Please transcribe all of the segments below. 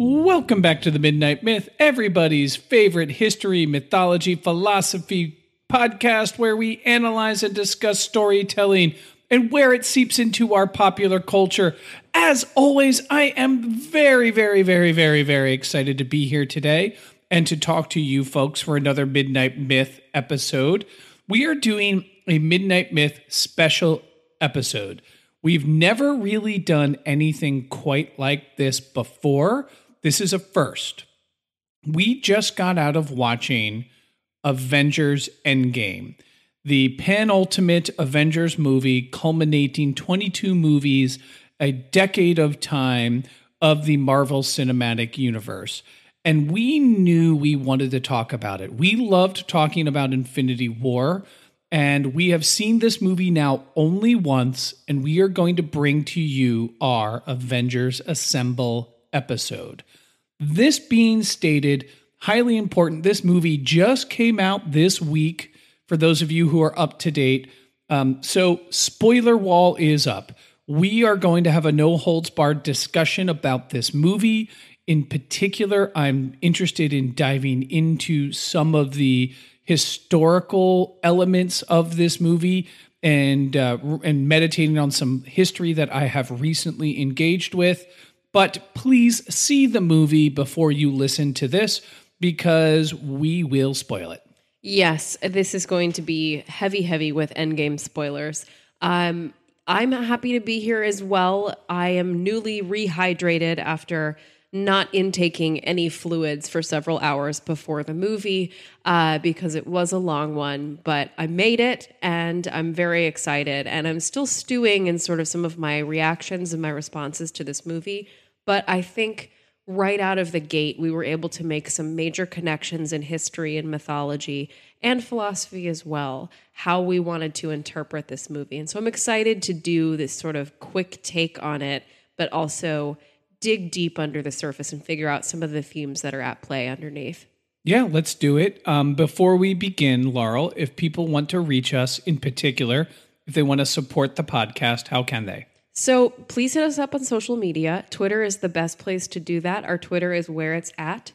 Welcome back to The Midnight Myth, everybody's favorite history, mythology, philosophy podcast where we analyze and discuss storytelling and where it seeps into our popular culture. As always, I am very excited to be here today and to talk to you folks for another Midnight Myth episode. We are doing a Midnight Myth special episode. We've never really done anything quite like this before. This is a first. We just got out of watching Avengers Endgame, the penultimate Avengers movie culminating 22 movies, a decade of time of the Marvel Cinematic Universe. And we knew we wanted to talk about it. We loved talking about Infinity War, and we have seen this movie now only once, and we are going to bring to you our Avengers Assemble episode. This being stated, highly important, this movie just came out this week for those of you who are up to date. So spoiler wall is up. We are going to have a no holds barred discussion about this movie. In particular, I'm interested in diving into some of the historical elements of this movie and meditating on some history that I have recently engaged with. But please see the movie before you listen to this, because we will spoil it. Yes, this is going to be heavy with Endgame spoilers. I'm happy to be here as well. I am newly rehydrated after not intaking any fluids for several hours before the movie because it was a long one, but I made it and I'm very excited, and I'm still stewing in sort of some of my reactions and my responses to this movie. But I think right out of the gate, we were able to make some major connections in history and mythology and philosophy as well, how we wanted to interpret this movie. And so I'm excited to do this sort of quick take on it, but also dig deep under the surface and figure out some of the themes that are at play underneath. Yeah, let's do it. Before we begin, Laurel, if people want to reach us in particular, if they want to support the podcast, how can they? So please hit us up on social media. Twitter is the best place to do that. Our Twitter is where it's at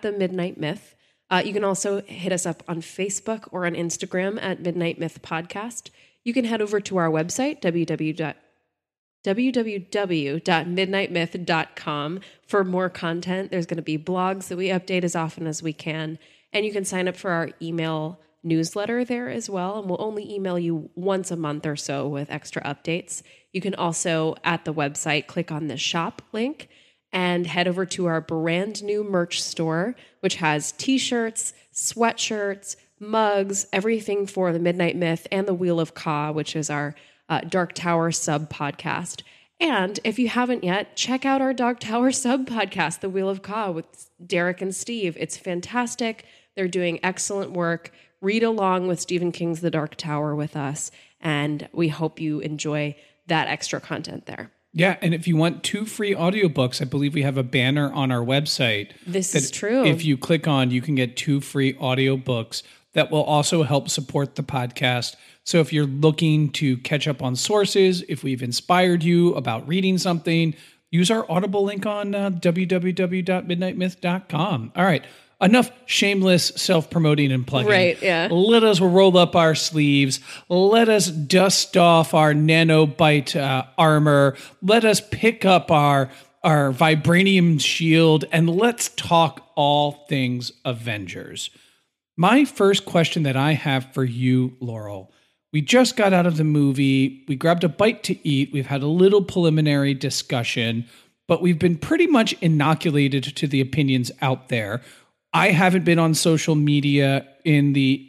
The Midnight Myth. You can also hit us up on Facebook or on Instagram at Midnight Myth Podcast. You can head over to our website, www.midnightmyth.com, for more content. There's going to be blogs that we update as often as we can. And you can sign up for our email newsletter there as well. And we'll only email you once a month or so with extra updates. You can also, at the website, click on the shop link and head over to our brand new merch store, which has t-shirts, sweatshirts, mugs, everything for The Midnight Myth and The Wheel of Ka, which is our Dark Tower sub podcast. And if you haven't yet, check out our Dark Tower sub podcast, The Wheel of Ka, with Derek and Steve. It's fantastic. They're doing excellent work, read along with Stephen King's The Dark Tower with us, and we hope you enjoy that extra content there. Yeah, and if you want 2 free audiobooks, I believe we have a banner on our website. This is true. If you click on, you can get 2 free audiobooks that will also help support the podcast. So if you're looking to catch up on sources, if we've inspired you about reading something, use our Audible link on www.midnightmyth.com. All right, enough shameless self-promoting and plugging. Right, yeah. Let us roll up our sleeves. Let us dust off our nanobite armor. Let us pick up our vibranium shield, and let's talk all things Avengers. My first question that I have for you, Laurel, we just got out of the movie. We grabbed a bite to eat. We've had a little preliminary discussion, but we've been pretty much inoculated to the opinions out there. I haven't been on social media in the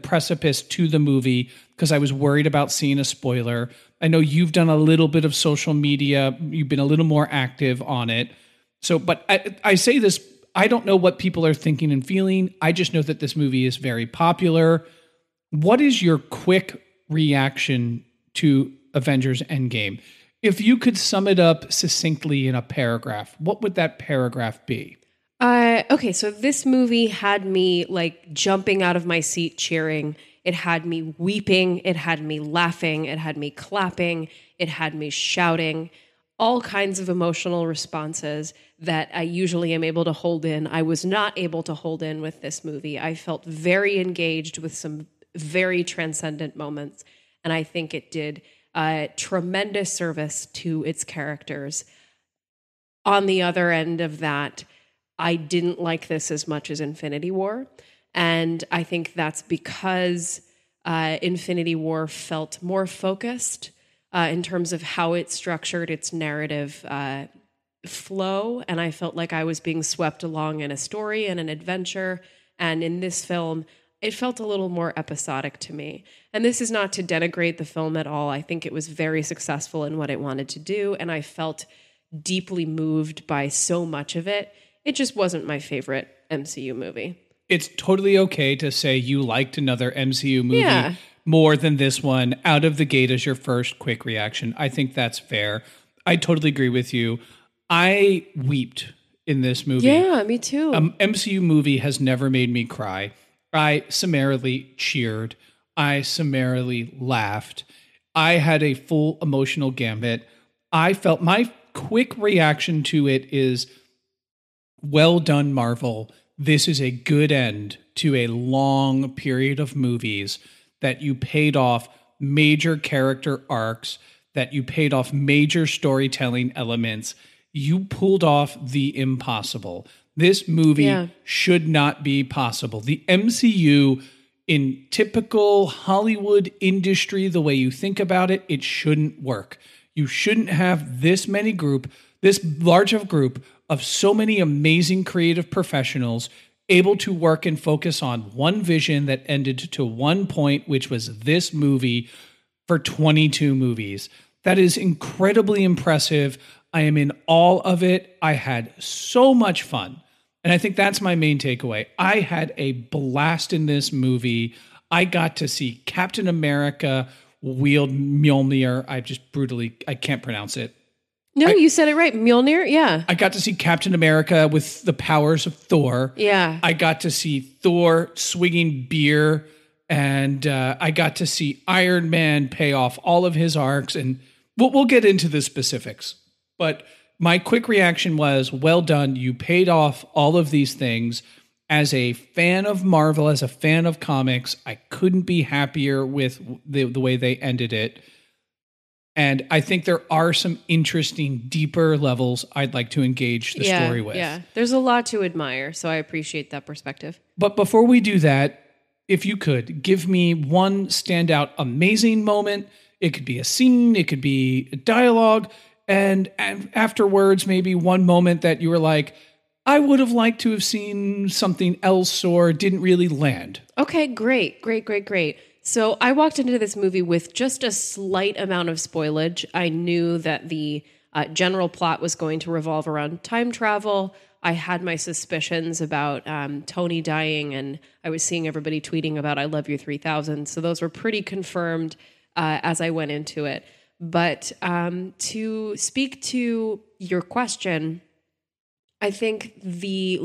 precipice to the movie because I was worried about seeing a spoiler. I know you've done a little bit of social media. You've been a little more active on it. So, but I say this, I don't know what people are thinking and feeling. I just know that this movie is very popular. What is your quick reaction to Avengers Endgame? If you could sum it up succinctly in a paragraph, what would that paragraph be? Okay, so this movie had me like jumping out of my seat cheering. It had me weeping. It had me laughing. It had me clapping. It had me shouting. All kinds of emotional responses that I usually am able to hold in. I was not able to hold in with this movie. I felt very engaged with some very transcendent moments, and I think it did a tremendous service to its characters. On the other end of that, I didn't like this as much as Infinity War, and I think that's because Infinity War felt more focused in terms of how it structured its narrative flow, and I felt like I was being swept along in a story and an adventure, and in this film, it felt a little more episodic to me. And this is not to denigrate the film at all. I think it was very successful in what it wanted to do, and I felt deeply moved by so much of it. It just wasn't my favorite MCU movie. It's totally okay to say you liked another MCU movie more than this one out of the gate as your first quick reaction. I think that's fair. I totally agree with you. I weeped in this movie. Yeah, me too. MCU movie has never made me cry. I summarily cheered. I summarily laughed. I had a full emotional gambit. I felt my quick reaction to it is, well done, Marvel. This is a good end to a long period of movies that you paid off major character arcs, that you paid off major storytelling elements. You pulled off the impossible. This movie should not be possible. The MCU, in typical Hollywood industry, the way you think about it, it shouldn't work. You shouldn't have this large of a group of so many amazing creative professionals able to work and focus on one vision that ended to one point, which was this movie, for 22 movies. That is incredibly impressive. I am in awe of it. I had so much fun. And I think that's my main takeaway. I had a blast in this movie. I got to see Captain America wield Mjolnir. I can't pronounce it. No, you said it right. Mjolnir, yeah. I got to see Captain America with the powers of Thor. Yeah. I got to see Thor swinging beer, and I got to see Iron Man pay off all of his arcs, and we'll get into the specifics. But my quick reaction was, well done. You paid off all of these things. As a fan of Marvel, as a fan of comics, I couldn't be happier with the way they ended it. And I think there are some interesting, deeper levels I'd like to engage the story with. Yeah, there's a lot to admire, so I appreciate that perspective. But before we do that, if you could, give me one standout amazing moment. It could be a scene, it could be a dialogue, and afterwards, maybe one moment that you were like, I would have liked to have seen something else or didn't really land. Okay, great. So I walked into this movie with just a slight amount of spoilage. I knew that the general plot was going to revolve around time travel. I had my suspicions about Tony dying, and I was seeing everybody tweeting about I love you 3000. So those were pretty confirmed as I went into it. But to speak to your question, I think the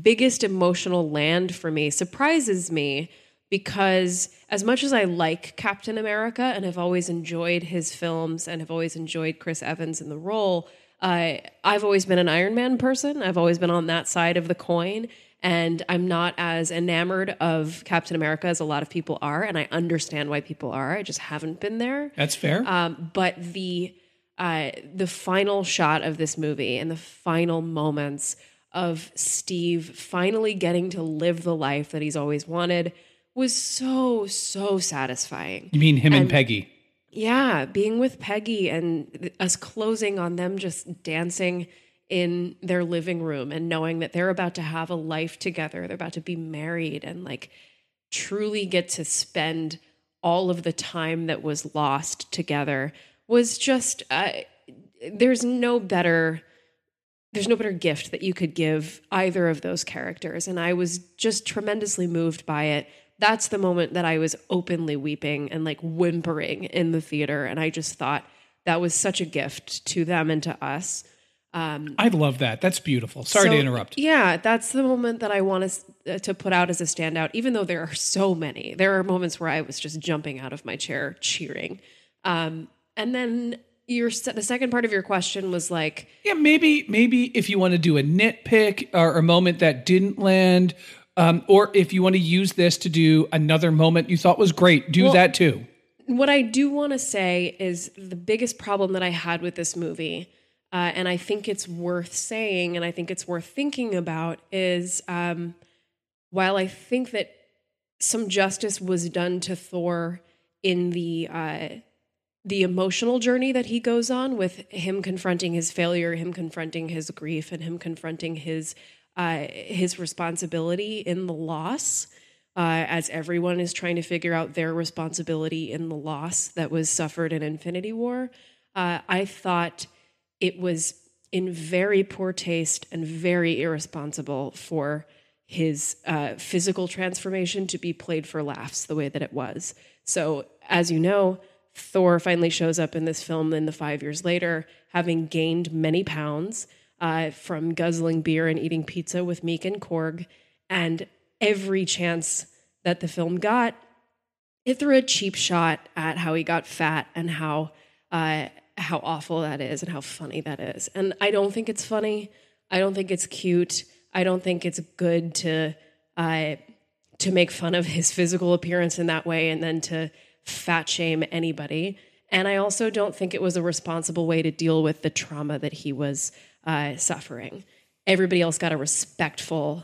biggest emotional land for me surprises me, because as much as I like Captain America and have always enjoyed his films and have always enjoyed Chris Evans in the role, I've always been an Iron Man person. I've always been on that side of the coin, and I'm not as enamored of Captain America as a lot of people are, and I understand why people are. I just haven't been there. That's fair. But the final shot of this movie and the final moments of Steve finally getting to live the life that he's always wanted was so, so satisfying. You mean him and Peggy? Yeah, being with Peggy and us closing on them just dancing in their living room and knowing that they're about to have a life together. They're about to be married and truly get to spend all of the time that was lost together was just, there's no better gift that you could give either of those characters. And I was just tremendously moved by it. That's the moment that I was openly weeping and whimpering in the theater. And I just thought that was such a gift to them and to us. I love that. That's beautiful. Sorry to interrupt. Yeah, that's the moment that I want us to put out as a standout, even though there are so many. There are moments where I was just jumping out of my chair cheering. And then the second part of your question was maybe if you want to do a nitpick or a moment that didn't land, or if you want to use this to do another moment you thought was great, that too. What I do want to say is the biggest problem that I had with this movie, and I think it's worth saying and I think it's worth thinking about, is while I think that some justice was done to Thor in the emotional journey that he goes on with him confronting his failure, him confronting his grief, and him confronting his responsibility in the loss, as everyone is trying to figure out their responsibility in the loss that was suffered in Infinity War. I thought it was in very poor taste and very irresponsible for his physical transformation to be played for laughs the way that it was. So, as you know, Thor finally shows up in this film in the 5 years later, having gained many pounds from guzzling beer and eating pizza with Meek and Korg. And every chance that the film got, it threw a cheap shot at how he got fat and how awful that is and how funny that is. And I don't think it's funny. I don't think it's cute. I don't think it's good to make fun of his physical appearance in that way and then to fat shame anybody. And I also don't think it was a responsible way to deal with the trauma that he was suffering. Everybody else got a respectful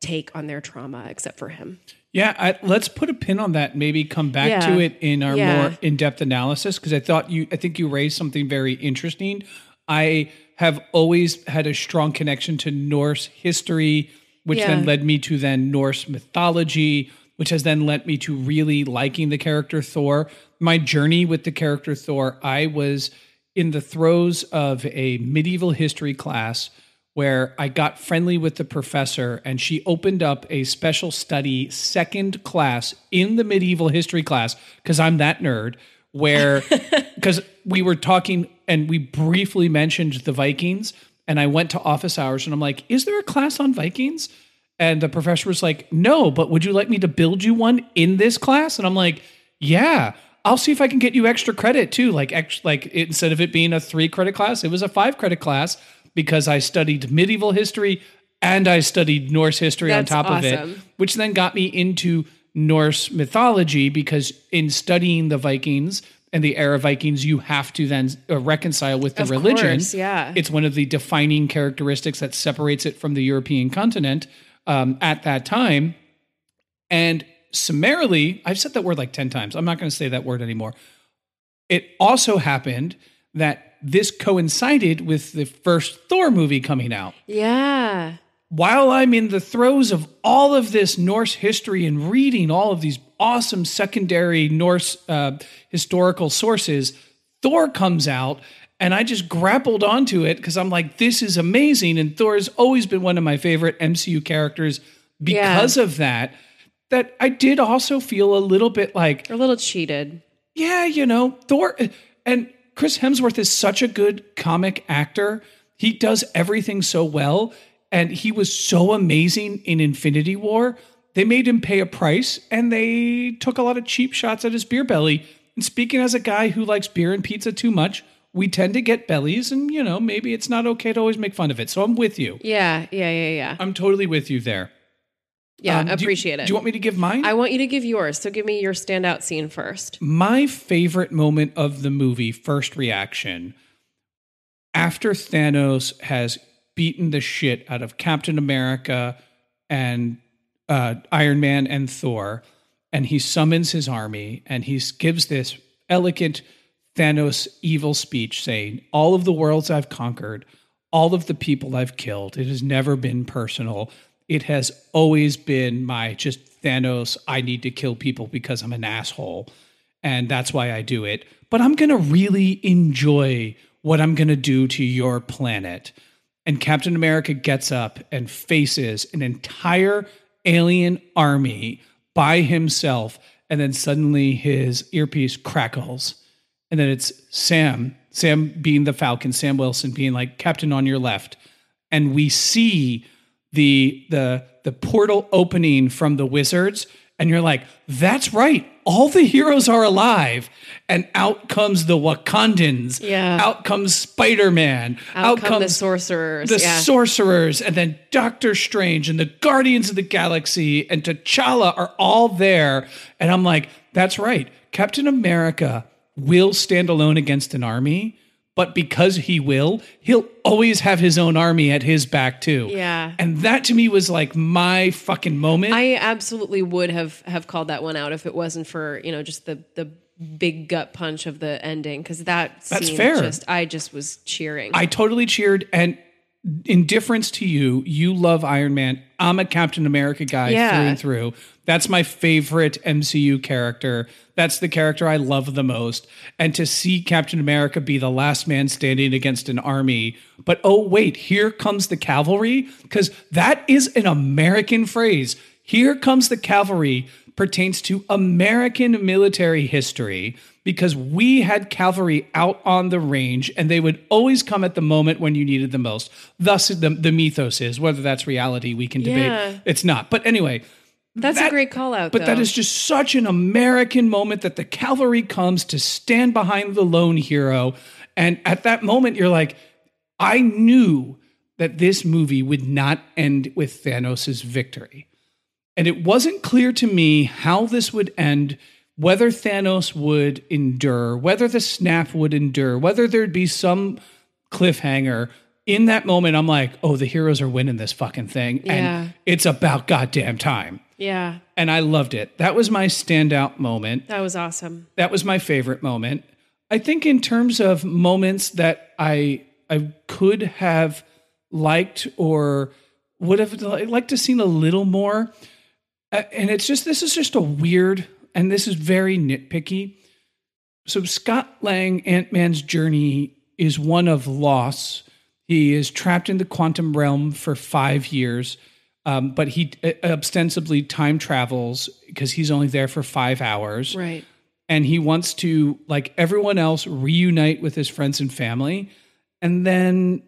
take on their trauma except for him. Yeah, let's put a pin on that and maybe come back to it in our more in-depth analysis, because I think you raised something very interesting. I have always had a strong connection to Norse history, which then led me to Norse mythology, which has then led me to really liking the character Thor. My journey with the character Thor, I was in the throes of a medieval history class where I got friendly with the professor, and she opened up a special study second class in the medieval history class, because I'm that nerd, because we were talking and we briefly mentioned the Vikings, and I went to office hours and I'm like, is there a class on Vikings? And the professor was like, no, but would you like me to build you one in this class? And I'm like, yeah, I'll see if I can get you extra credit too. Instead of it being a 3-credit class, it was a 5-credit class, because I studied medieval history and I studied Norse history on top of it, which then got me into Norse mythology, because in studying the Vikings and the era Vikings, you have to then reconcile with the religion. Course, yeah. It's one of the defining characteristics that separates it from the European continent. At that time, and summarily, I've said that word 10 times. I'm not going to say that word anymore. It also happened that this coincided with the first Thor movie coming out. Yeah. While I'm in the throes of all of this Norse history and reading all of these awesome secondary Norse historical sources, Thor comes out, And I just grappled onto it because I'm like, this is amazing. And Thor's always been one of my favorite MCU characters because of that. That I did also feel a little bit like... a little cheated. Yeah, you know, Thor... and Chris Hemsworth is such a good comic actor. He does everything so well. And he was so amazing in Infinity War. They made him pay a price. And they took a lot of cheap shots at his beer belly. And speaking as a guy who likes beer and pizza too much... we tend to get bellies and, you know, maybe it's not okay to always make fun of it. So I'm with you. Yeah. I'm totally with you there. Yeah, appreciate it. Do you want me to give mine? I want you to give yours. So give me your standout scene first. My favorite moment of the movie, first reaction, after Thanos has beaten the shit out of Captain America and Iron Man and Thor, and he summons his army and he gives this elegant... Thanos' evil speech saying, all of the worlds I've conquered, all of the people I've killed, it has never been personal. It has always been my just Thanos, I need to kill people because I'm an asshole. And that's why I do it. But I'm going to really enjoy what I'm going to do to your planet. And Captain America gets up and faces an entire alien army by himself. And then suddenly his earpiece crackles. And then it's Sam being the Falcon, Sam Wilson being like, Captain on your left. And we see the portal opening from the wizards. And you're like, that's right. All the heroes are alive. And out comes the Wakandans. Yeah. Out comes Spider-Man. Out comes the sorcerers. The sorcerers. And then Doctor Strange and the Guardians of the Galaxy and T'Challa are all there. And I'm like, that's right. Captain America will stand alone against an army, but because he'll always have his own army at his back too. Yeah. And that to me was like my fucking moment. I absolutely would have called that one out if it wasn't for, you know, just the big gut punch of the ending. Cause that's fair. I just was cheering. I totally cheered. And in difference to you love Iron Man. I'm a Captain America guy through and through. That's my favorite MCU character. That's the character I love the most. And to see Captain America be the last man standing against an army, but oh wait, here comes the cavalry, because that is an American phrase. Here comes the cavalry pertains to American military history, because we had cavalry out on the range and they would always come at the moment when you needed them most. Thus the mythos is, whether that's reality, we can debate. Yeah. It's not. But anyway... That's a great call out, but though. That is just such an American moment that the cavalry comes to stand behind the lone hero. And at that moment, you're like, I knew that this movie would not end with Thanos' victory. And it wasn't clear to me how this would end, whether Thanos would endure, whether the snap would endure, whether there'd be some cliffhanger. In that moment, I'm like, oh, the heroes are winning this fucking thing. Yeah. And it's about goddamn time. Yeah. And I loved it. That was my standout moment. That was awesome. That was my favorite moment. I think in terms of moments that I could have liked or would have liked to seen a little more. And it's just, this is just a weird, and this is very nitpicky. So Scott Lang, Ant-Man's journey is one of loss. He is trapped in the quantum realm for 5 years. But he ostensibly time travels because he's only there for 5 hours. Right. And he wants to, like everyone else, reunite with his friends and family. And then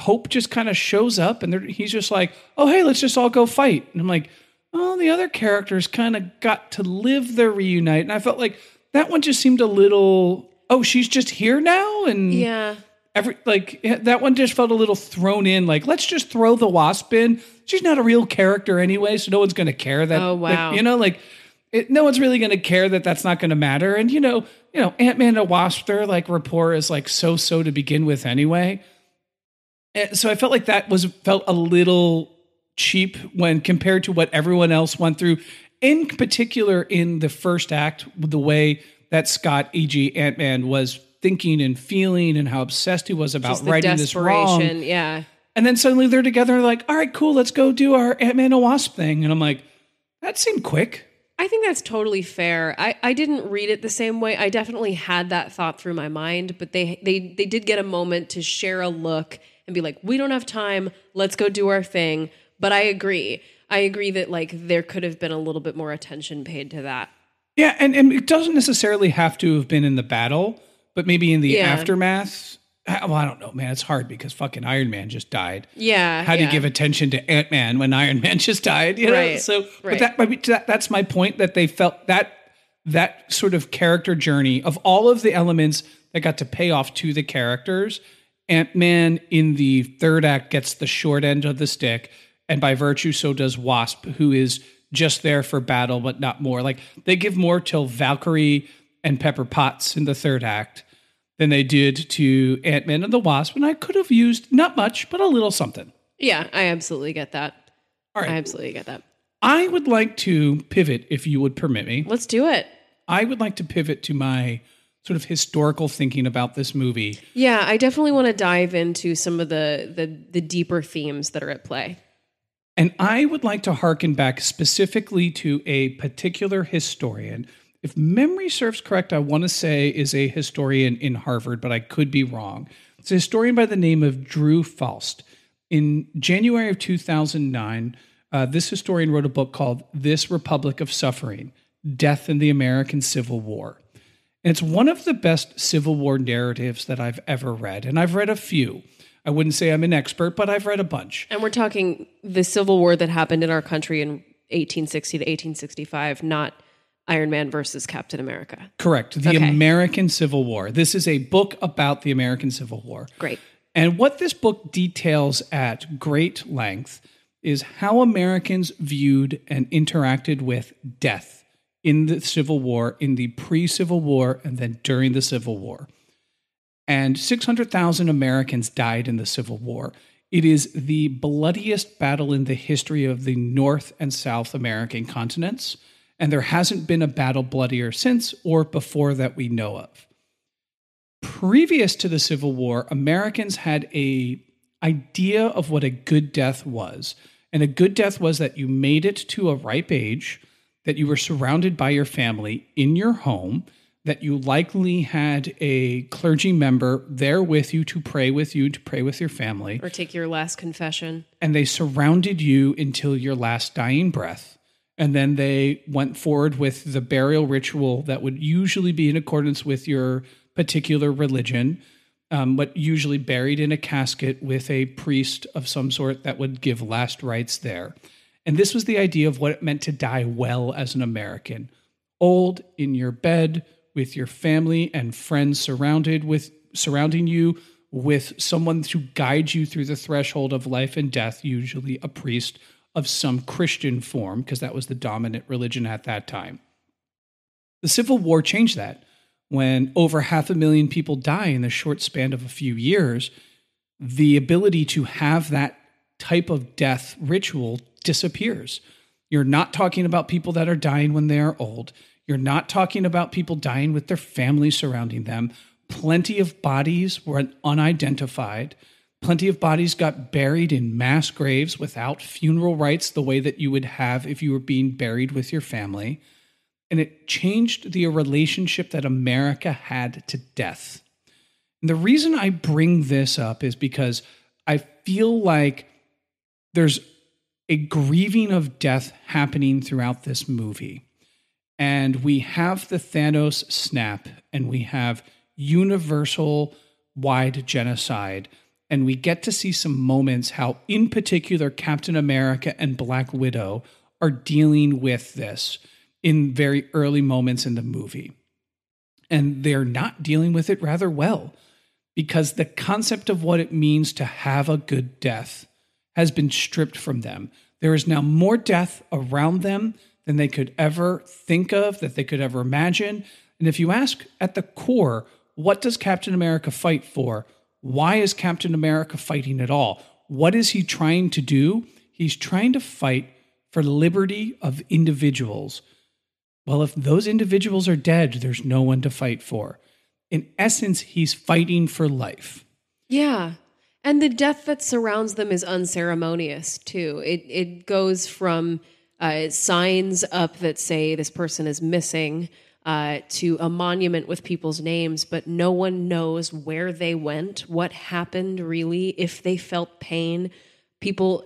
Hope just kind of shows up and he's just like, oh, hey, let's just all go fight. And I'm like, oh, the other characters kind of got to live their reunite. And I felt like that one just seemed a little, oh, she's just here now? And yeah. That one just felt a little thrown in. Like, let's just throw the Wasp in. She's not a real character anyway, so no one's going to care that. Oh, wow. No one's really going to care that that's not going to matter. And, you know, Ant-Man and Wasp, their like rapport is like so to begin with anyway. And so I felt like that felt a little cheap when compared to what everyone else went through. In particular, in the first act, the way that Scott, e.g. Ant-Man, was thinking and feeling and how obsessed he was about righting this wrong. Yeah. And then suddenly they're together and like, all right, cool. Let's go do our Ant-Man and Wasp thing. And I'm like, that seemed quick. I think that's totally fair. I didn't read it the same way. I definitely had that thought through my mind, but they did get a moment to share a look and be like, we don't have time. Let's go do our thing. But I agree. I agree that like there could have been a little bit more attention paid to that. Yeah, and it doesn't necessarily have to have been in the battle, but maybe in the aftermath. Well, I don't know, man. It's hard because fucking Iron Man just died. Yeah. How do you give attention to Ant-Man when Iron Man just died? You know? Right. So, but that's my point, that they felt that sort of character journey of all of the elements that got to pay off to the characters. Ant-Man in the third act gets the short end of the stick, and by virtue, so does Wasp, who is just there for battle, but not more. Like they give more till Valkyrie and Pepper Potts in the third act than they did to Ant-Man and the Wasp. And I could have used not much, but a little something. Yeah, I absolutely get that. All right. I absolutely get that. I would like to pivot, if you would permit me. Let's do it. I would like to pivot to my sort of historical thinking about this movie. Yeah, I definitely want to dive into some of the deeper themes that are at play. And I would like to hearken back specifically to a particular historian. If memory serves correct, I want to say is a historian in Harvard, but I could be wrong. It's a historian by the name of Drew Faust. In January of 2009, this historian wrote a book called This Republic of Suffering, Death in the American Civil War. And it's one of the best Civil War narratives that I've ever read. And I've read a few. I wouldn't say I'm an expert, but I've read a bunch. And we're talking the Civil War that happened in our country in 1860 to 1865, not Iron Man versus Captain America. Correct. The American Civil War. This is a book about the American Civil War. Great. And what this book details at great length is how Americans viewed and interacted with death in the Civil War, in the pre-Civil War, and then during the Civil War. And 600,000 Americans died in the Civil War. It is the bloodiest battle in the history of the North and South American continents, and there hasn't been a battle bloodier since or before that we know of. Previous to the Civil War, Americans had an idea of what a good death was, and a good death was that you made it to a ripe age, that you were surrounded by your family in your home, that you likely had a clergy member there with you to pray with you, to pray with your family. Or take your last confession. And they surrounded you until your last dying breath. And then they went forward with the burial ritual that would usually be in accordance with your particular religion, but usually buried in a casket with a priest of some sort that would give last rites there. And this was the idea of what it meant to die well as an American. Old, in your bed, with your family and friends surrounding you, with someone to guide you through the threshold of life and death, usually a priest of some Christian form, because that was the dominant religion at that time. The Civil War changed that. When over 500,000 people die in the short span of a few years, the ability to have that type of death ritual disappears. You're not talking about people that are dying when they are old. You're not talking about people dying with their families surrounding them. Plenty of bodies were unidentified. Plenty of bodies got buried in mass graves without funeral rites the way that you would have if you were being buried with your family. And it changed the relationship that America had to death. And the reason I bring this up is because I feel like there's a grieving of death happening throughout this movie. And we have the Thanos snap, and we have universal-wide genocide, and we get to see some moments how, in particular, Captain America and Black Widow are dealing with this in very early moments in the movie. And they're not dealing with it rather well, because the concept of what it means to have a good death has been stripped from them. There is now more death around them than they could ever think of, that they could ever imagine. And if you ask at the core, what does Captain America fight for? Why is Captain America fighting at all? What is he trying to do? He's trying to fight for liberty of individuals. Well, if those individuals are dead, there's no one to fight for. In essence, he's fighting for life. Yeah. And the death that surrounds them is unceremonious, too. It goes from signs up that say this person is missing, to a monument with people's names, but no one knows where they went, what happened really, if they felt pain. People,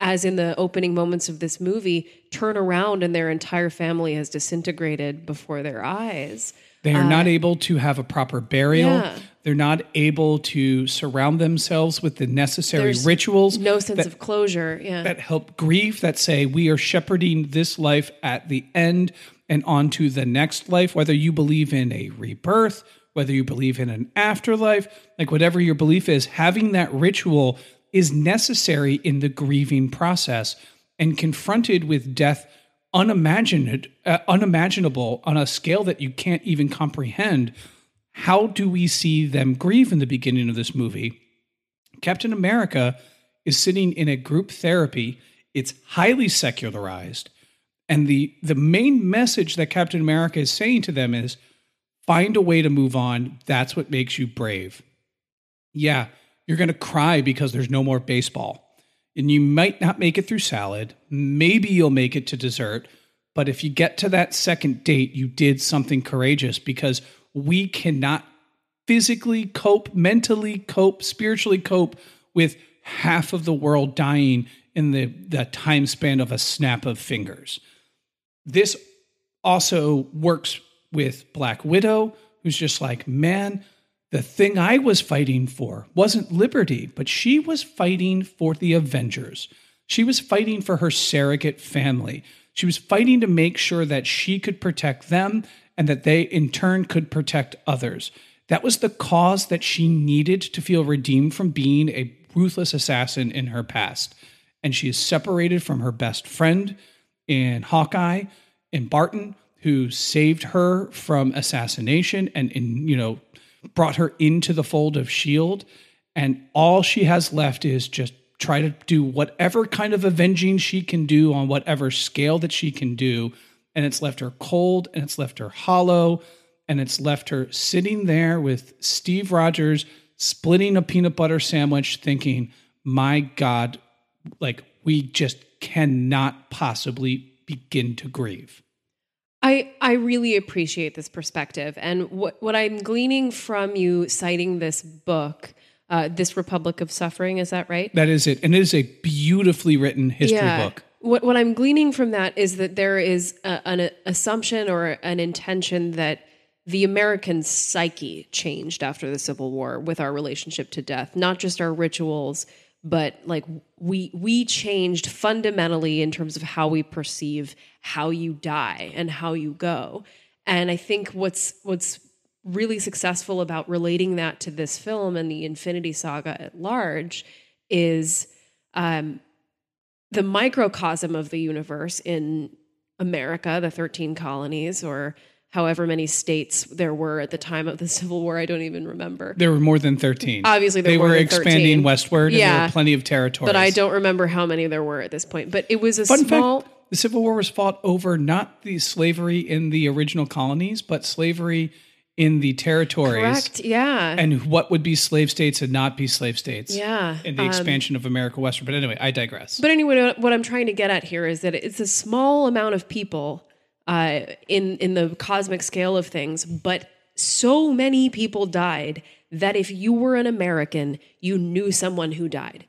as in the opening moments of this movie, turn around and their entire family has disintegrated before their eyes. They are not able to have a proper burial. Yeah. They're not able to surround themselves with the necessary rituals. No sense of closure. Yeah. That help grieve, that say, we are shepherding this life at the end and on to the next life, whether you believe in a rebirth, whether you believe in an afterlife, like whatever your belief is, having that ritual is necessary in the grieving process. And confronted with death unimaginable on a scale that you can't even comprehend, how do we see them grieve in the beginning of this movie? Captain America is sitting in a group therapy. It's highly secularized. And the main message that Captain America is saying to them is, find a way to move on. That's what makes you brave. Yeah, you're going to cry because there's no more baseball. And you might not make it through salad. Maybe you'll make it to dessert. But if you get to that second date, you did something courageous, because we cannot physically cope, mentally cope, spiritually cope with half of the world dying in the time span of a snap of fingers. This also works with Black Widow, who's just like, man, the thing I was fighting for wasn't liberty, but she was fighting for the Avengers. She was fighting for her surrogate family. She was fighting to make sure that she could protect them and that they in turn could protect others. That was the cause that she needed to feel redeemed from being a ruthless assassin in her past. And she is separated from her best friend in Hawkeye, in Barton, who saved her from assassination and, brought her into the fold of S.H.I.E.L.D. And all she has left is just try to do whatever kind of avenging she can do on whatever scale that she can do. And it's left her cold, and it's left her hollow, and it's left her sitting there with Steve Rogers splitting a peanut butter sandwich thinking, my God, like, we just cannot possibly begin to grieve. I really appreciate this perspective. And what I'm gleaning from you citing this book, This Republic of Suffering, is that right? That is it. And it is a beautifully written history book. What I'm gleaning from that is that there is an assumption or an intention that the American psyche changed after the Civil War with our relationship to death, not just our rituals, but like we changed fundamentally in terms of how we perceive how you die and how you go. And I think what's really successful about relating that to this film and the Infinity Saga at large is the microcosm of the universe in America, the 13 colonies, or however many states there were at the time of the Civil War. I don't even remember. There were more than 13. Obviously, there were more than 13. They were expanding westward, and there were plenty of territories. But I don't remember how many there were at this point. But it was a small... Fun fact, the Civil War was fought over not the slavery in the original colonies, but slavery in the territories. Correct, yeah. And what would be slave states and not be slave states. Yeah. And the expansion of America westward. But anyway, I digress. But anyway, what I'm trying to get at here is that it's a small amount of people... in the cosmic scale of things, but so many people died that if you were an American, you knew someone who died.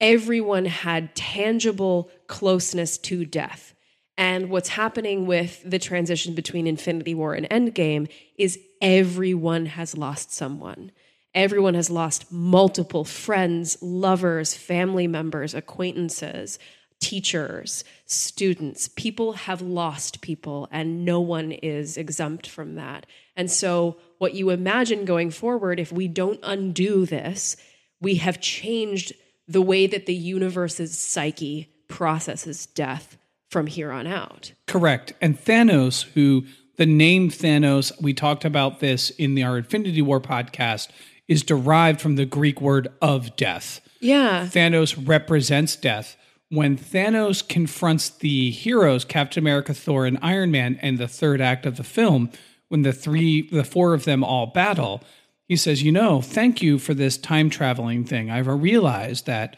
Everyone had tangible closeness to death. And what's happening with the transition between Infinity War and Endgame is everyone has lost someone. Everyone has lost multiple friends, lovers, family members, acquaintances, teachers, students. People have lost people, and no one is exempt from that. And so what you imagine going forward, if we don't undo this, we have changed the way that the universe's psyche processes death from here on out. Correct. And Thanos, who the name Thanos, we talked about this in our Infinity War podcast, is derived from the Greek word of death. Yeah. Thanos represents death. When Thanos confronts the heroes, Captain America, Thor, and Iron Man, and the third act of the film, when the four of them all battle, he says, thank you for this time traveling thing. I've realized that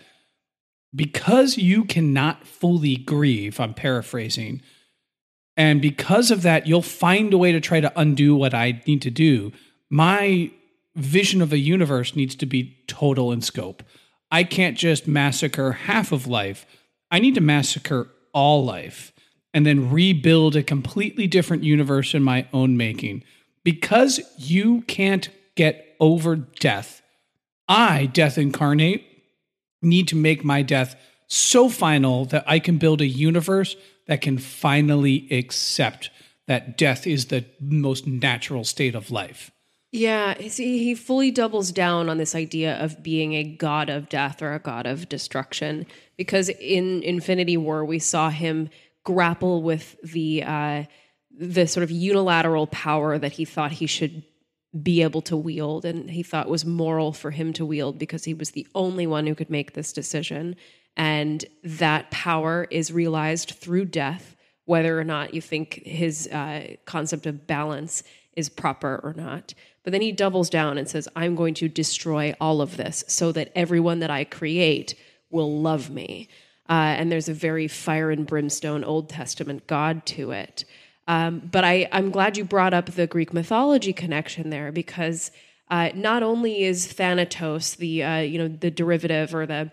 because you cannot fully grieve, I'm paraphrasing, and because of that, you'll find a way to try to undo what I need to do. My vision of the universe needs to be total in scope. I can't just massacre half of life. I need to massacre all life and then rebuild a completely different universe in my own making. Because you can't get over death, I, death incarnate, need to make my death so final that I can build a universe that can finally accept that death is the most natural state of life. Yeah, he fully doubles down on this idea of being a god of death or a god of destruction, because in Infinity War, we saw him grapple with the sort of unilateral power that he thought he should be able to wield and he thought was moral for him to wield because he was the only one who could make this decision. And that power is realized through death, whether or not you think his concept of balance is proper or not. But then he doubles down and says, I'm going to destroy all of this so that everyone that I create will love me. And there's a very fire and brimstone Old Testament God to it. But I'm glad you brought up the Greek mythology connection there, because not only is Thanatos the derivative or the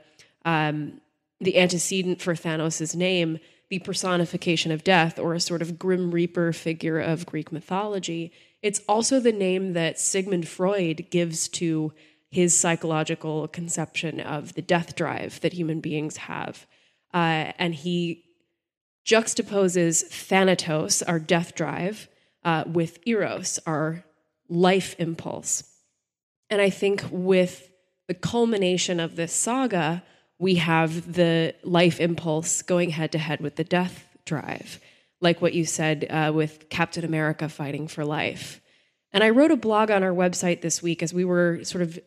antecedent for Thanos' name, the personification of death or a sort of grim reaper figure of Greek mythology, it's also the name that Sigmund Freud gives to his psychological conception of the death drive that human beings have. And he juxtaposes Thanatos, our death drive, with Eros, our life impulse. And I think with the culmination of this saga, we have the life impulse going head-to-head with the death drive, like what you said with Captain America fighting for life. And I wrote a blog on our website this week as we were sort of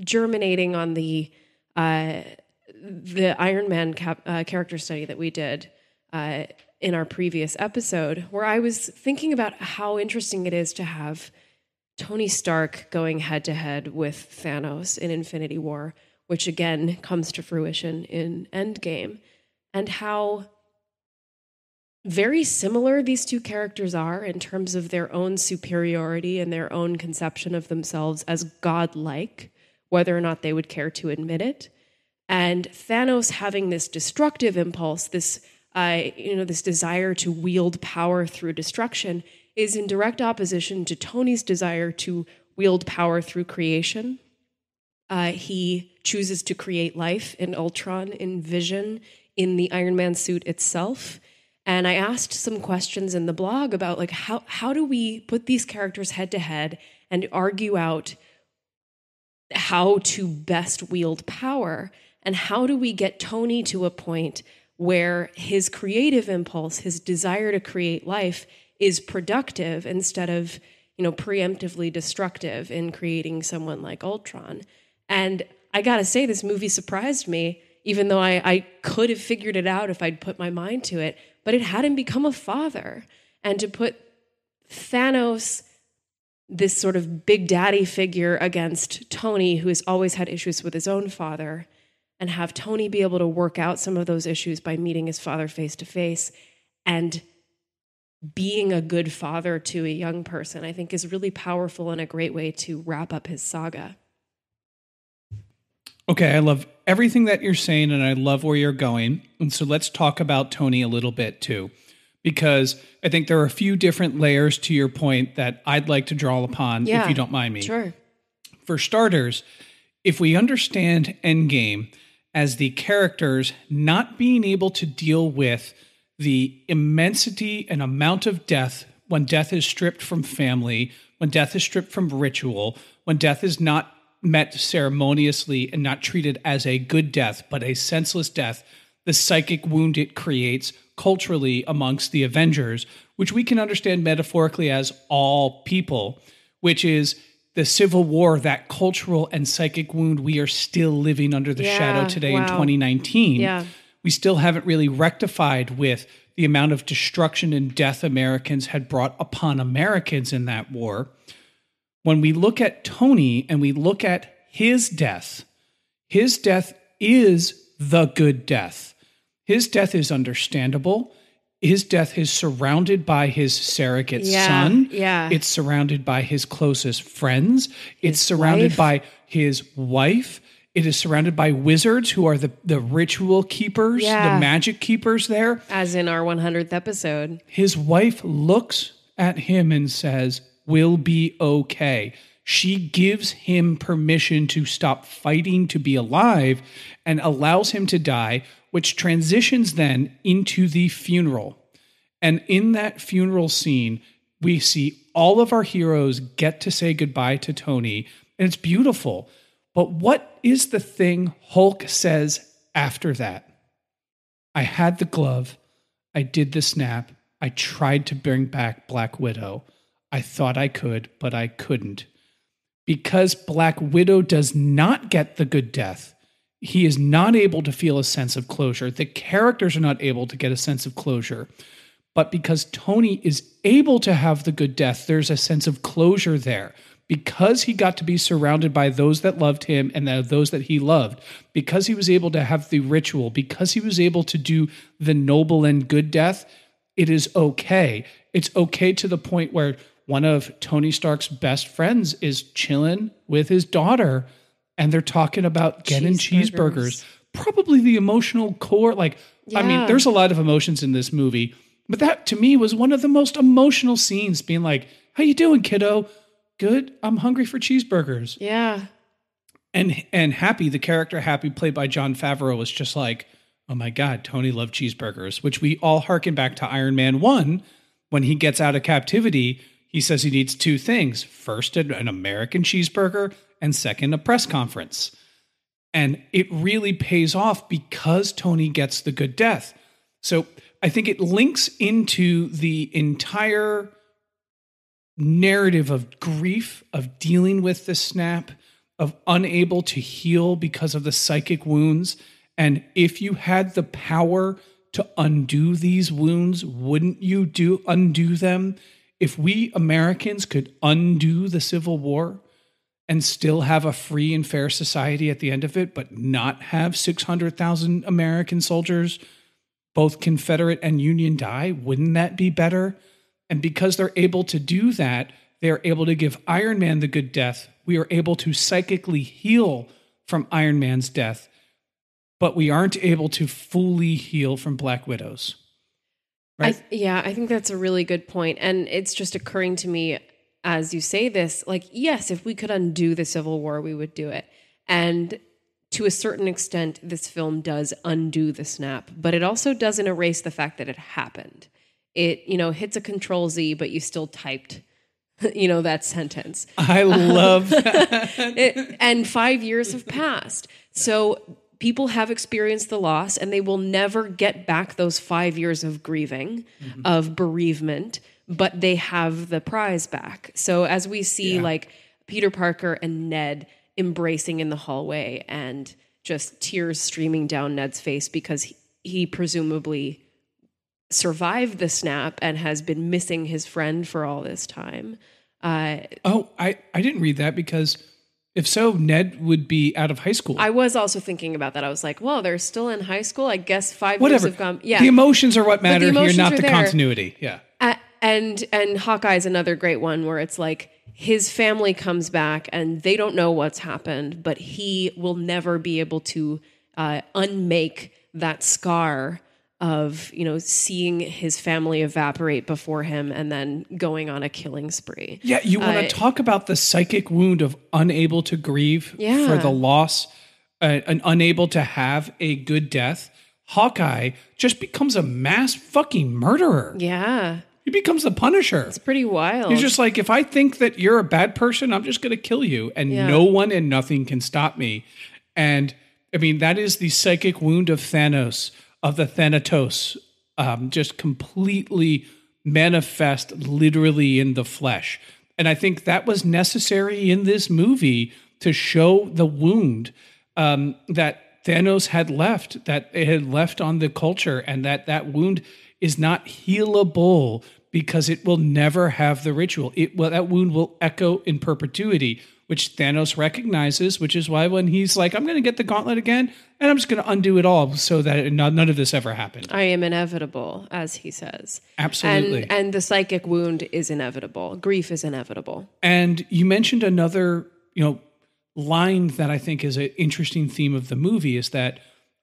germinating on the Iron Man character study that we did in our previous episode, where I was thinking about how interesting it is to have Tony Stark going head-to-head with Thanos in Infinity War, which again comes to fruition in Endgame, and how very similar these two characters are in terms of their own superiority and their own conception of themselves as godlike, whether or not they would care to admit it. And Thanos having this destructive impulse, this desire to wield power through destruction, is in direct opposition to Tony's desire to wield power through creation. He chooses to create life in Ultron, in Vision, in the Iron Man suit itself. And I asked some questions in the blog about like how do we put these characters head to head and argue out how to best wield power, and how do we get Tony to a point where his creative impulse, his desire to create life, is productive instead of preemptively destructive in creating someone like Ultron. And I gotta say, this movie surprised me, even though I could have figured it out if I'd put my mind to it, but it hadn't become a father. And to put Thanos, this sort of big daddy figure, against Tony, who has always had issues with his own father, and have Tony be able to work out some of those issues by meeting his father face to face and being a good father to a young person, I think is really powerful and a great way to wrap up his saga. Okay, I love everything that you're saying and I love where you're going. And so let's talk about Tony a little bit too, because I think there are a few different layers to your point that I'd like to draw upon, if you don't mind me. Sure. For starters, if we understand Endgame as the characters not being able to deal with the immensity and amount of death, when death is stripped from family, when death is stripped from ritual, when death is not met ceremoniously and not treated as a good death, but a senseless death, the psychic wound it creates culturally amongst the Avengers, which we can understand metaphorically as all people, which is the Civil War, that cultural and psychic wound we are still living under the shadow today in 2019. Yeah. We still haven't really rectified with the amount of destruction and death Americans had brought upon Americans in that war. When we look at Tony and we look at his death is the good death. His death is understandable. His death is surrounded by his surrogate son. Yeah. It's surrounded by his closest friends. It's surrounded by his wife. It is surrounded by wizards who are the ritual keepers, the magic keepers there. As in our 100th episode. His wife looks at him and says, "We'll be okay." She gives him permission to stop fighting to be alive and allows him to die, which transitions then into the funeral. And in that funeral scene, we see all of our heroes get to say goodbye to Tony, and it's beautiful. But what is the thing Hulk says after that? "I had the glove. I did the snap. I tried to bring back Black Widow. I thought I could, but I couldn't." Because Black Widow does not get the good death, he is not able to feel a sense of closure. The characters are not able to get a sense of closure. But because Tony is able to have the good death, there's a sense of closure there. Because he got to be surrounded by those that loved him and those that he loved, because he was able to have the ritual, because he was able to do the noble and good death, it is okay. It's okay to the point where one of Tony Stark's best friends is chilling with his daughter and they're talking about getting cheeseburgers. Probably the emotional core. I mean, there's a lot of emotions in this movie, but that to me was one of the most emotional scenes, being like, "How you doing, kiddo?" "Good. I'm hungry for cheeseburgers." Yeah. And Happy, the character Happy, played by Jon Favreau, was just like, "Oh my God, Tony loved cheeseburgers," which we all harken back to Iron Man 1. When he gets out of captivity, he says he needs two things. First, an American cheeseburger, and second, a press conference. And it really pays off because Tony gets the good death. So I think it links into the entire narrative of grief, of dealing with the snap, of unable to heal because of the psychic wounds. And if you had the power to undo these wounds, wouldn't you undo them? If we Americans could undo the Civil War and still have a free and fair society at the end of it, but not have 600,000 American soldiers, both Confederate and Union, die, wouldn't that be better? And because they're able to do that, they're able to give Iron Man the good death. We are able to psychically heal from Iron Man's death, but we aren't able to fully heal from Black Widow's. Right? I think that's a really good point. And it's just occurring to me as you say this, like, yes, if we could undo the Civil War, we would do it. And to a certain extent, this film does undo the snap, but it also doesn't erase the fact that it happened. It, hits a control Z, but you still typed, that sentence. I love that. And 5 years have passed. So people have experienced the loss and they will never get back those 5 years of grieving, of bereavement, but they have the prize back. So as we see Peter Parker and Ned embracing in the hallway and just tears streaming down Ned's face because he presumably survived the snap and has been missing his friend for all this time. I didn't read that because if so, Ned would be out of high school. I was also thinking about that. I was like, well, they're still in high school. I guess 5 years have gone. Yeah. The emotions are what matter here, not the continuity. Yeah. And Hawkeye's another great one where it's like his family comes back and they don't know what's happened, but he will never be able to unmake that scar of, seeing his family evaporate before him and then going on a killing spree. Yeah, you want to talk about the psychic wound of unable to grieve for the loss and unable to have a good death. Hawkeye just becomes a mass fucking murderer. Yeah. He becomes the Punisher. It's pretty wild. He's just like, if I think that you're a bad person, I'm just going to kill you and no one and nothing can stop me. And I mean, that is the psychic wound of Thanos, of the Thanatos, just completely manifest literally in the flesh. And I think that was necessary in this movie to show the wound that Thanos had left, that it had left on the culture, and that wound is not healable because it will never have the ritual. That wound will echo in perpetuity, which Thanos recognizes, which is why when he's like, I'm going to get the gauntlet again, and I'm just going to undo it all so that none of this ever happened. I am inevitable, as he says. Absolutely. And the psychic wound is inevitable. Grief is inevitable. And you mentioned another, line that I think is an interesting theme of the movie is that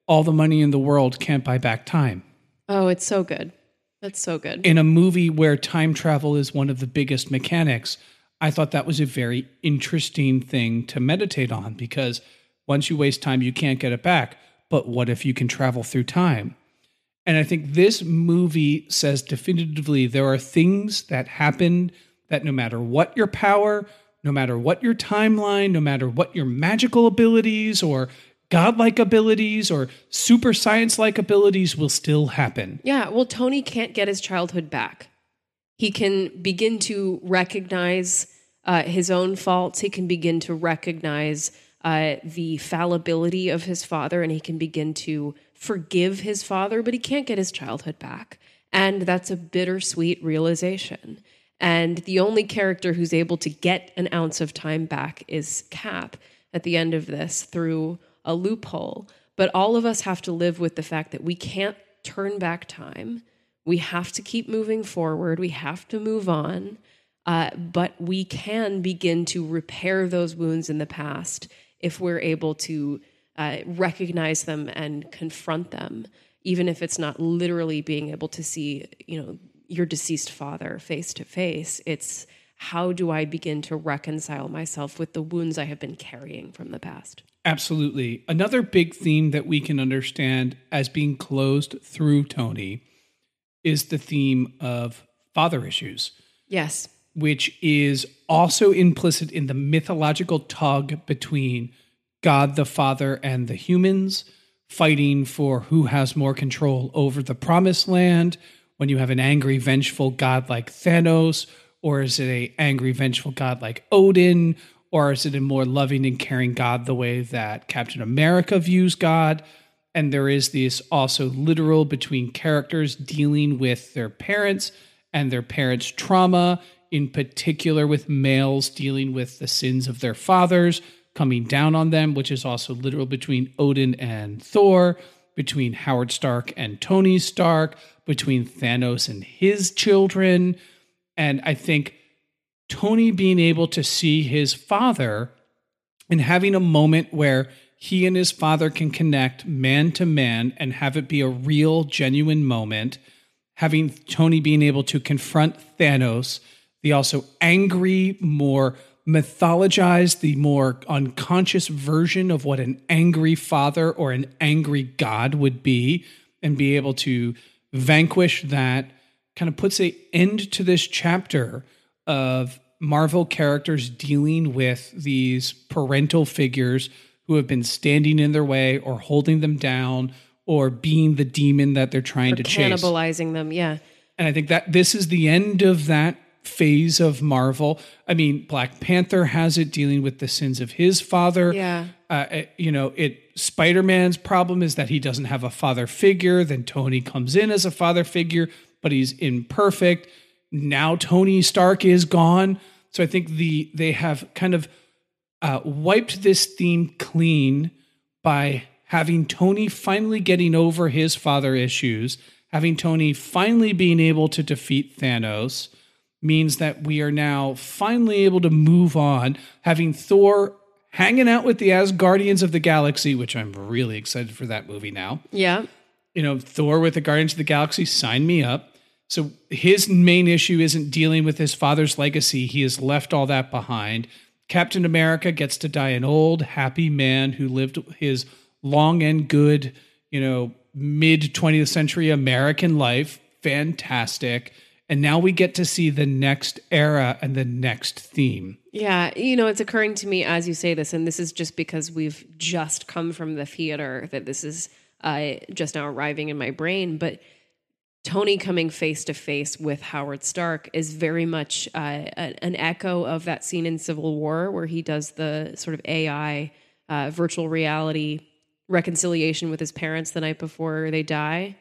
all the money in the world can't buy back time. Oh, it's so good. That's so good. In a movie where time travel is one of the biggest mechanics, I thought that was a very interesting thing to meditate on because once you waste time, you can't get it back. But what if you can travel through time? And I think this movie says definitively there are things that happen that no matter what your power, no matter what your timeline, no matter what your magical abilities or godlike abilities or super science-like abilities will still happen. Yeah, well, Tony can't get his childhood back. He can begin to recognize his own faults. He can begin to recognize the fallibility of his father, and he can begin to forgive his father, but he can't get his childhood back. And that's a bittersweet realization. And the only character who's able to get an ounce of time back is Cap at the end of this through a loophole. But all of us have to live with the fact that we can't turn back time. We have to keep moving forward. We have to move on. But we can begin to repair those wounds in the past if we're able to recognize them and confront them, even if it's not literally being able to see, your deceased father face to face. It's how do I begin to reconcile myself with the wounds I have been carrying from the past? Absolutely. Another big theme that we can understand as being closed through Tony is the theme of father issues. Yes. Which is also implicit in the mythological tug between God the Father and the humans, fighting for who has more control over the promised land, when you have an angry, vengeful god like Thanos, or is it an angry, vengeful god like Odin, or is it a more loving and caring God the way that Captain America views God? And there is this also literal between characters dealing with their parents and their parents' trauma, in particular with males dealing with the sins of their fathers coming down on them, which is also literal between Odin and Thor, between Howard Stark and Tony Stark, between Thanos and his children. And I think Tony being able to see his father and having a moment where he and his father can connect man to man and have it be a real, genuine moment, having Tony being able to confront Thanos, the also angry, more mythologized, the more unconscious version of what an angry father or an angry god would be, and be able to vanquish that, kind of puts an end to this chapter of Marvel characters dealing with these parental figures who have been standing in their way or holding them down or being the demon that they're trying to chase. Cannibalizing them, yeah. And I think that this is the end of that phase of Marvel. I mean, Black Panther has it dealing with the sins of his father. Yeah. Spider-Man's problem is that he doesn't have a father figure. Then Tony comes in as a father figure, but he's imperfect. Now Tony Stark is gone. So I think they have kind of wiped this theme clean by having Tony finally getting over his father issues, having Tony finally being able to defeat Thanos means that we are now finally able to move on, having Thor hanging out with the Asgardians of the Galaxy, which I'm really excited for that movie now. Yeah. Thor with the Guardians of the Galaxy, sign me up. So his main issue isn't dealing with his father's legacy. He has left all that behind. Captain America gets to die an old, happy man who lived his long and good, mid-20th century American life. Fantastic. And now we get to see the next era and the next theme. Yeah, it's occurring to me as you say this, and this is just because we've just come from the theater that this is just now arriving in my brain, but Tony coming face-to-face with Howard Stark is very much an echo of that scene in Civil War where he does the sort of AI virtual reality reconciliation with his parents the night before they die,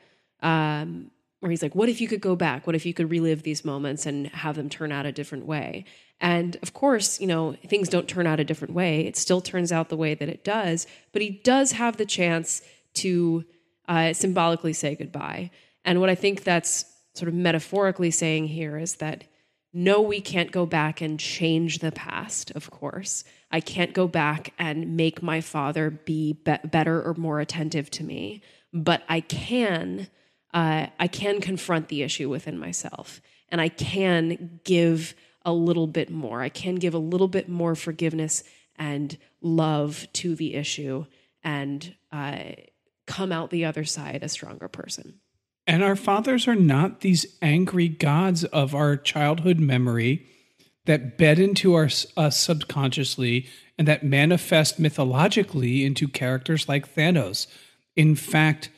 where he's like, what if you could go back? What if you could relive these moments and have them turn out a different way? And of course, you know, things don't turn out a different way. It still turns out the way that it does, but he does have the chance to symbolically say goodbye. And what I think that's sort of metaphorically saying here is that, no, we can't go back and change the past, of course. I can't go back and make my father be better or more attentive to me, but I can confront the issue within myself, and I can give a little bit more. I can give a little bit more forgiveness and love to the issue and come out the other side a stronger person. And our fathers are not these angry gods of our childhood memory that bed into us subconsciously and that manifest mythologically into characters like Thanos. In fact,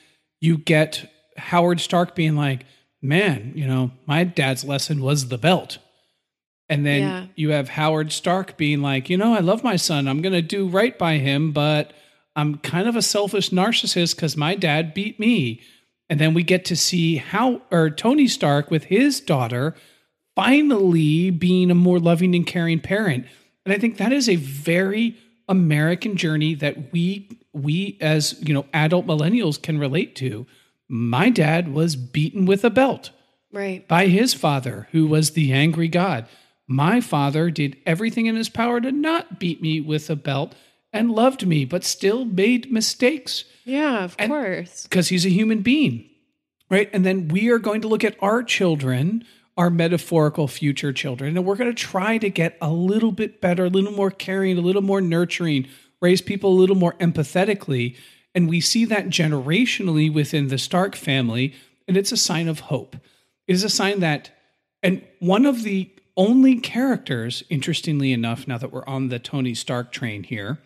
you get Howard Stark being like, man, you know, my dad's lesson was the belt. And then you have Howard Stark being like, you know, I love my son. I'm going to do right by him, but I'm kind of a selfish narcissist because my dad beat me. And then we get to see Tony Stark with his daughter finally being a more loving and caring parent. And I think that is a very American journey that we as, you know, adult millennials can relate to. My dad was beaten with a belt by his father, who was the angry god. My father did everything in his power to not beat me with a belt and loved me, but still made mistakes. Yeah, of course. Because he's a human being, right? And then we are going to look at our children, our metaphorical future children, and we're going to try to get a little bit better, a little more caring, a little more nurturing, raise people a little more empathetically. And we see that generationally within the Stark family, and it's a sign of hope. It is a sign that, and one of the only characters, interestingly enough, now that we're on the Tony Stark train here,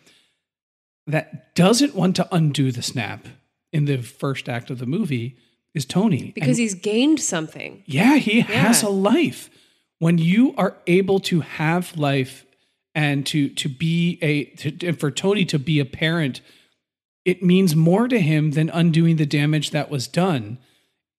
that doesn't want to undo the snap in the first act of the movie is Tony. Because he's gained something. Yeah, he has a life. When you are able to have life and for Tony to be a parent, it means more to him than undoing the damage that was done.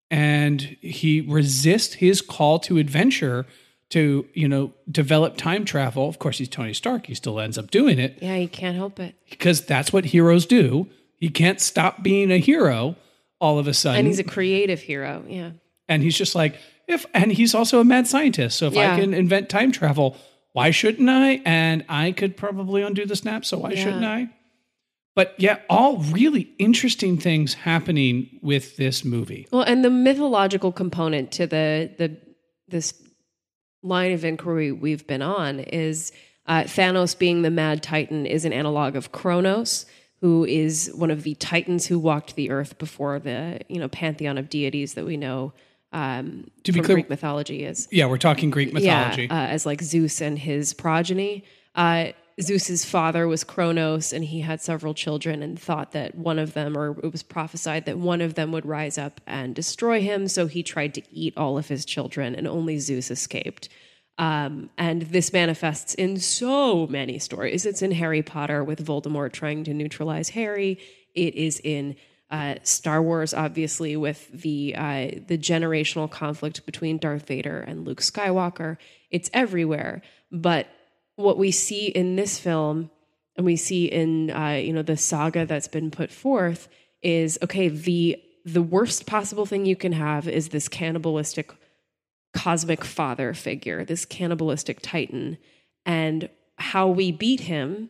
And he resists his call to adventure to, you know, develop time travel. Of course, he's Tony Stark. He still ends up doing it. Yeah, he can't help it. Because that's what heroes do. He can't stop being a hero all of a sudden. And he's a creative hero, yeah. And he's just like, and he's also a mad scientist. So if I can invent time travel, why shouldn't I? And I could probably undo the snap, so why shouldn't I? But yeah, all really interesting things happening with this movie. Well, and the mythological component to this line of inquiry we've been on is Thanos being the mad Titan is an analog of Kronos, who is one of the Titans who walked the earth before the, you know, pantheon of deities that we know from Greek mythology is. Yeah, we're talking Greek mythology. Yeah, as like Zeus and his progeny. Zeus's father was Kronos, and he had several children and thought that one of them, or it was prophesied that one of them would rise up and destroy him. So he tried to eat all of his children, and only Zeus escaped. And this manifests in so many stories. It's in Harry Potter with Voldemort trying to neutralize Harry. It is in Star Wars, obviously, with the generational conflict between Darth Vader and Luke Skywalker. It's everywhere, but what we see in this film, and we see in the saga that's been put forth, is okay. The worst possible thing you can have is this cannibalistic cosmic father figure, this cannibalistic Titan, and how we beat him,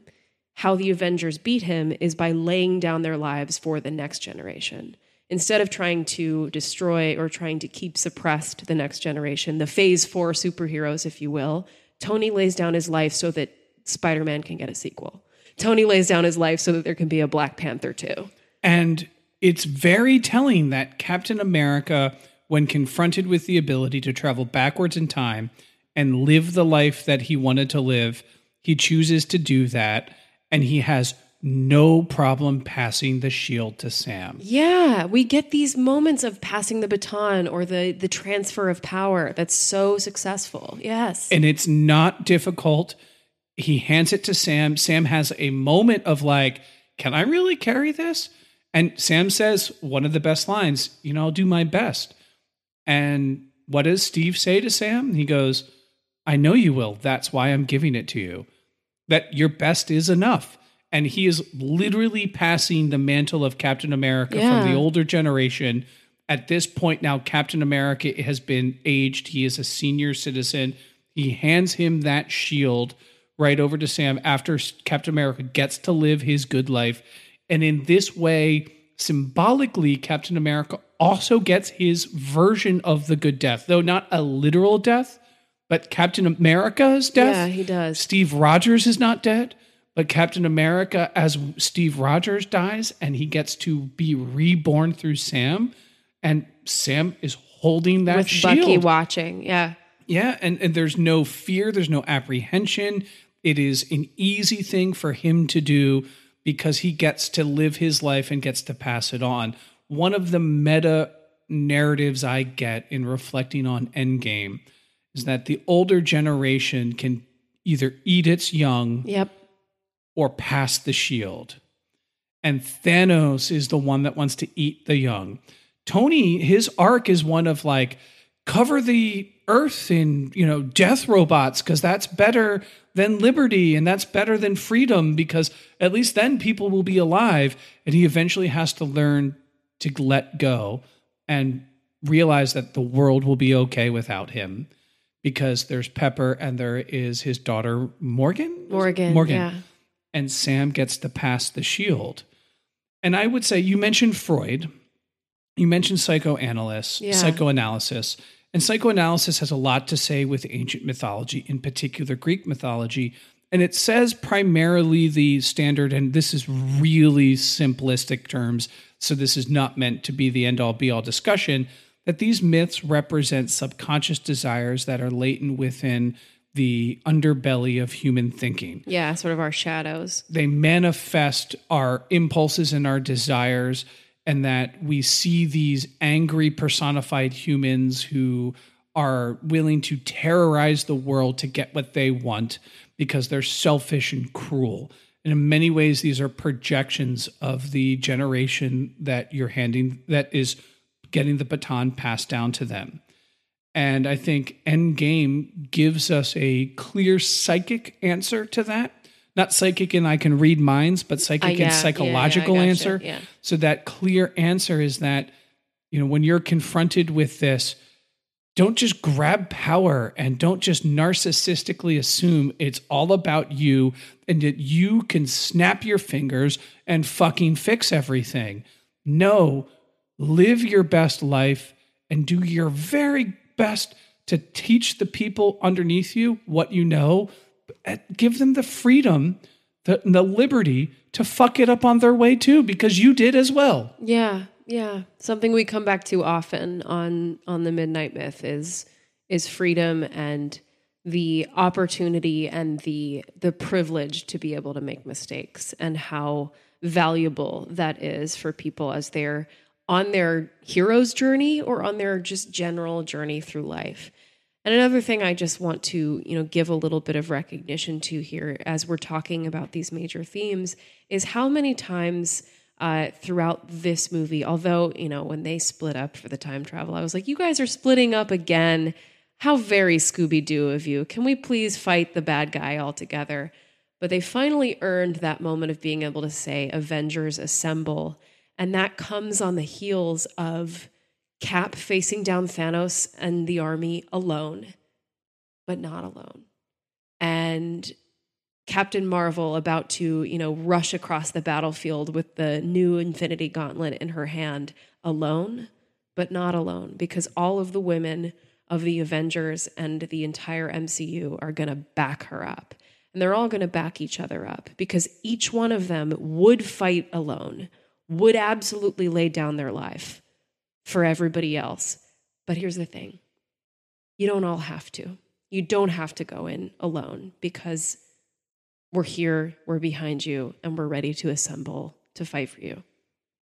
how the Avengers beat him, is by laying down their lives for the next generation. Instead of trying to destroy or trying to keep suppressed the next generation, the Phase 4 superheroes, if you will. Tony lays down his life so that Spider-Man can get a sequel. Tony lays down his life so that there can be a Black Panther 2. And it's very telling that Captain America, when confronted with the ability to travel backwards in time and live the life that he wanted to live, he chooses to do that, and he has no problem passing the shield to Sam. Yeah, we get these moments of passing the baton or the transfer of power that's so successful. Yes. And it's not difficult. He hands it to Sam. Sam has a moment of like, can I really carry this? And Sam says one of the best lines, you know, I'll do my best. And what does Steve say to Sam? He goes, I know you will. That's why I'm giving it to you. That your best is enough. And he is literally passing the mantle of Captain America from the older generation. At this point now, Captain America has been aged. He is a senior citizen. He hands him that shield right over to Sam after Captain America gets to live his good life. And in this way, symbolically, Captain America also gets his version of the good death, though not a literal death, but Captain America's death. Yeah, he does. Steve Rogers is not dead, but Captain America as Steve Rogers dies, and he gets to be reborn through Sam, and Sam is holding that shield. With Bucky watching, yeah. Yeah, and there's no fear, there's no apprehension. It is an easy thing for him to do because he gets to live his life and gets to pass it on. One of the meta narratives I get in reflecting on Endgame is that the older generation can either eat its young or pass the shield. And Thanos is the one that wants to eat the young. Tony, his arc is one of like, cover the earth in, you know, death robots, because that's better than liberty and that's better than freedom, because at least then people will be alive. And he eventually has to learn to let go and realize that the world will be okay without him, because there's Pepper and there is his daughter, Morgan. Yeah. And Sam gets to pass the shield. And I would say, you mentioned Freud, you mentioned psychoanalysis. And psychoanalysis has a lot to say with ancient mythology, in particular Greek mythology. And it says primarily the standard, and this is really simplistic terms, so this is not meant to be the end-all, be-all discussion, that these myths represent subconscious desires that are latent within the underbelly of human thinking. Yeah, sort of our shadows. They manifest our impulses and our desires, and that we see these angry personified humans who are willing to terrorize the world to get what they want because they're selfish and cruel. And in many ways, these are projections of the generation that you're handing, that is getting the baton passed down to them. And I think Endgame gives us a clear psychic answer to that. Not psychic and I can read minds, but psychic and psychological answer. Yeah. So that clear answer is that, you know, when you're confronted with this, don't just grab power and don't just narcissistically assume it's all about you and that you can snap your fingers and fucking fix everything. No, live your best life and do your very best to teach the people underneath you what you know. Give them the freedom, the liberty to fuck it up on their way too, because you did as well. Yeah, yeah. Something we come back to often on the Midnight Myth is freedom and the opportunity and the privilege to be able to make mistakes, and how valuable that is for people as they're on their hero's journey or on their just general journey through life. And another thing I just want to, you know, give a little bit of recognition to here as we're talking about these major themes is how many times throughout this movie, although, you know, when they split up for the time travel, I was like, you guys are splitting up again. How very Scooby-Doo of you. Can we please fight the bad guy all together? But they finally earned that moment of being able to say Avengers Assemble. And that comes on the heels of Cap facing down Thanos and the army alone, but not alone. And Captain Marvel about to, you know, rush across the battlefield with the new Infinity Gauntlet in her hand, alone, but not alone, because all of the women of the Avengers and the entire MCU are going to back her up. And they're all going to back each other up, because each one of them would fight alone, would absolutely lay down their life for everybody else. But here's the thing. You don't all have to. You don't have to go in alone, because we're here, we're behind you, and we're ready to assemble to fight for you.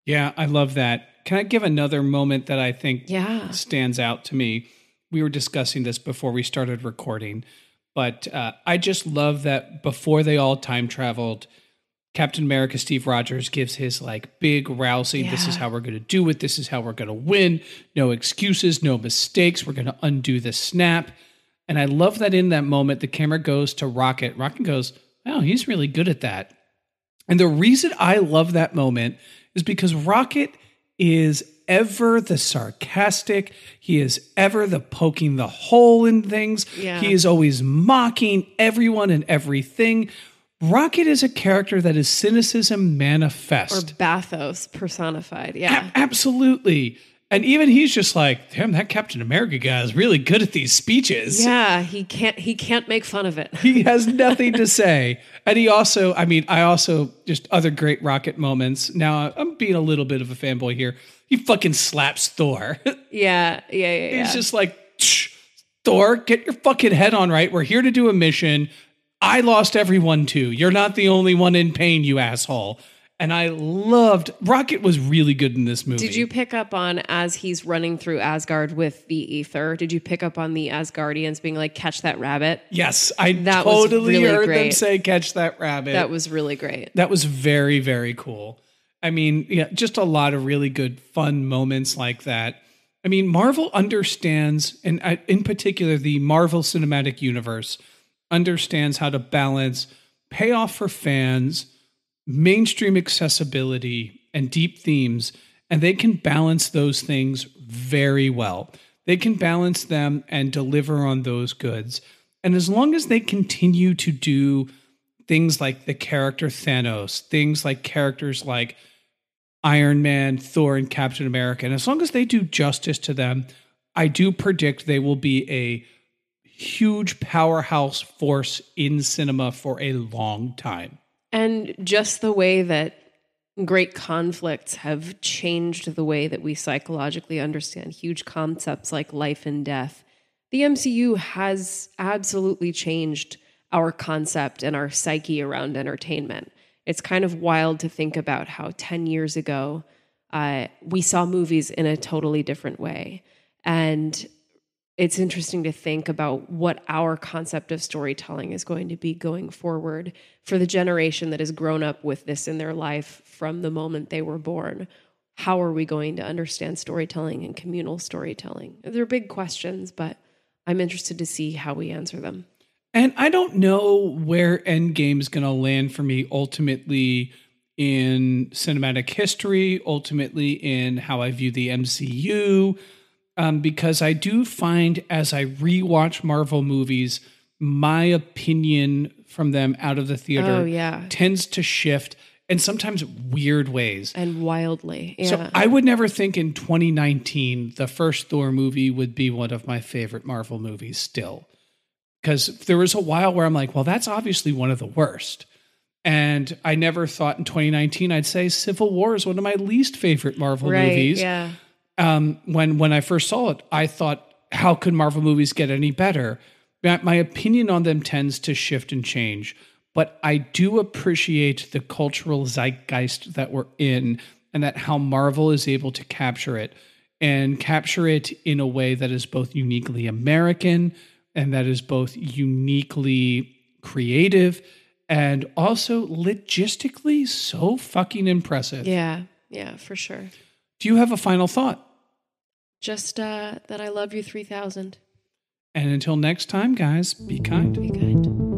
Yeah, I love that. Can I give another moment that I think stands out to me? We were discussing this before we started recording, but I just love that before they all time traveled, Captain America, Steve Rogers, gives his like big rousing, yeah. This is how we're going to do it. This is how we're going to win. No excuses, no mistakes. We're going to undo the snap. And I love that in that moment, the camera goes to Rocket. Rocket goes, wow, he's really good at that. And the reason I love that moment is because Rocket is ever the sarcastic. He is ever the poking the hole in things. Yeah. He is always mocking everyone and everything. Rocket is a character that is cynicism manifest. Or bathos personified, yeah. Absolutely. And even he's just like, damn, that Captain America guy is really good at these speeches. Yeah, he can't make fun of it. He has nothing to say. And he also, just other great Rocket moments. Now, I'm being a little bit of a fanboy here. He fucking slaps Thor. Yeah. He's just like, Thor, get your fucking head on right. We're here to do a mission. I lost everyone too. You're not the only one in pain, you asshole. And I loved, Rocket was really good in this movie. Did you pick up on, as he's running through Asgard with the ether, did you pick up on the Asgardians being like, catch that rabbit? Yes, I totally heard them say, catch that rabbit. That was really great. That was very, very cool. I mean, yeah, just a lot of really good, fun moments like that. I mean, Marvel understands, and in particular, the Marvel Cinematic Universe understands how to balance payoff for fans, mainstream accessibility, and deep themes, and they can balance those things very well. They can balance them and deliver on those goods. And as long as they continue to do things like the character Thanos, things like characters like Iron Man, Thor, and Captain America, and as long as they do justice to them, I do predict they will be a huge powerhouse force in cinema for a long time. And just the way that great conflicts have changed the way that we psychologically understand huge concepts like life and death, the MCU has absolutely changed our concept and our psyche around entertainment. It's kind of wild to think about how 10 years ago, we saw movies in a totally different way. And it's interesting to think about what our concept of storytelling is going to be going forward for the generation that has grown up with this in their life from the moment they were born. How are we going to understand storytelling and communal storytelling? They're big questions, but I'm interested to see how we answer them. And I don't know where Endgame is going to land for me ultimately in cinematic history, ultimately in how I view the MCU. Because I do find as I rewatch Marvel movies, my opinion from them out of the theater tends to shift, and sometimes weird ways. And wildly. Yeah. So I would never think in 2019, the first Thor movie would be one of my favorite Marvel movies still. Because there was a while where I'm like, well, that's obviously one of the worst. And I never thought in 2019, I'd say Civil War is one of my least favorite Marvel movies. Yeah. When I first saw it, I thought, how could Marvel movies get any better? My opinion on them tends to shift and change, but I do appreciate the cultural zeitgeist that we're in and that how Marvel is able to capture it and capture it in a way that is both uniquely American and that is both uniquely creative and also logistically so fucking impressive. Yeah, for sure. Do you have a final thought? Just that I love you 3,000. And until next time, guys, be kind. Be kind.